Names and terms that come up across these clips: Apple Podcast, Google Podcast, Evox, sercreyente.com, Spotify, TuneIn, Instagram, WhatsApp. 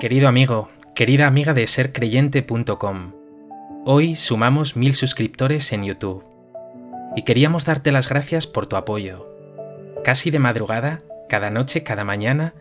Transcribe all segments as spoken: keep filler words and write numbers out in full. Querido amigo, querida amiga de ser creyente punto com, hoy sumamos mil suscriptores en YouTube y queríamos darte las gracias por tu apoyo. Casi de madrugada, cada noche, cada mañana,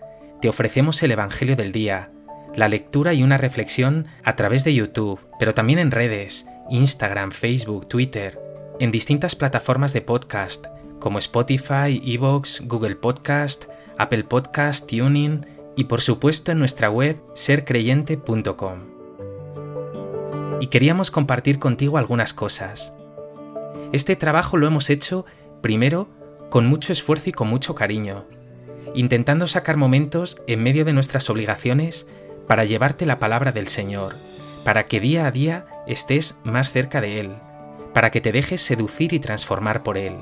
te ofrecemos el Evangelio del día, la lectura y una reflexión a través de YouTube, pero también en redes, Instagram, Facebook, Twitter, en distintas plataformas de podcast como Spotify, Evox, Google Podcast, Apple Podcast, TuneIn y por supuesto en nuestra web ser creyente punto com. Y queríamos compartir contigo algunas cosas. Este trabajo lo hemos hecho, primero, con mucho esfuerzo y con mucho cariño, intentando sacar momentos en medio de nuestras obligaciones para llevarte la palabra del Señor, para que día a día estés más cerca de Él, para que te dejes seducir y transformar por Él.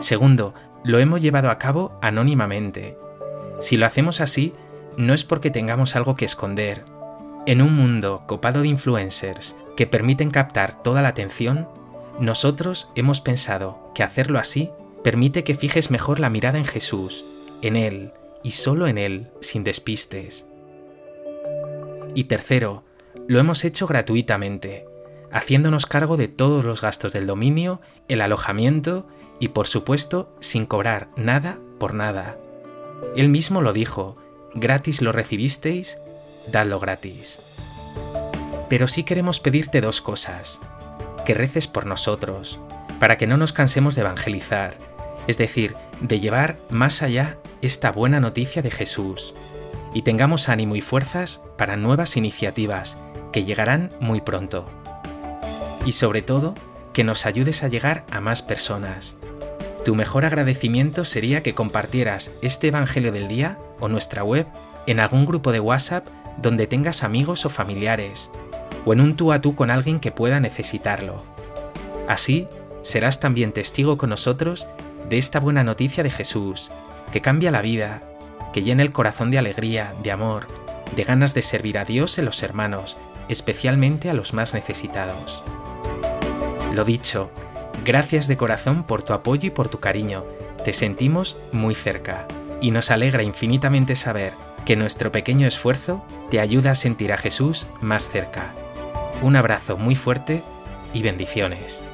Segundo, lo hemos llevado a cabo anónimamente. Si lo hacemos así, no es porque tengamos algo que esconder. En un mundo copado de influencers que permiten captar toda la atención, nosotros hemos pensado que hacerlo así permite que fijes mejor la mirada en Jesús, en Él y solo en Él, sin despistes. Y tercero, lo hemos hecho gratuitamente, haciéndonos cargo de todos los gastos del dominio, el alojamiento y, por supuesto, sin cobrar nada por nada. Él mismo lo dijo, gratis lo recibisteis, dadlo gratis. Pero sí queremos pedirte dos cosas. Que reces por nosotros, para que no nos cansemos de evangelizar, es decir, de llevar más allá esta buena noticia de Jesús, y tengamos ánimo y fuerzas para nuevas iniciativas que llegarán muy pronto. Y sobre todo, que nos ayudes a llegar a más personas. Tu mejor agradecimiento sería que compartieras este Evangelio del Día o nuestra web en algún grupo de WhatsApp donde tengas amigos o familiares, o en un tú a tú con alguien que pueda necesitarlo. Así, serás también testigo con nosotros de esta buena noticia de Jesús, que cambia la vida, que llena el corazón de alegría, de amor, de ganas de servir a Dios en los hermanos, especialmente a los más necesitados. Lo dicho, gracias de corazón por tu apoyo y por tu cariño, te sentimos muy cerca y nos alegra infinitamente saber que nuestro pequeño esfuerzo te ayuda a sentir a Jesús más cerca. Un abrazo muy fuerte y bendiciones.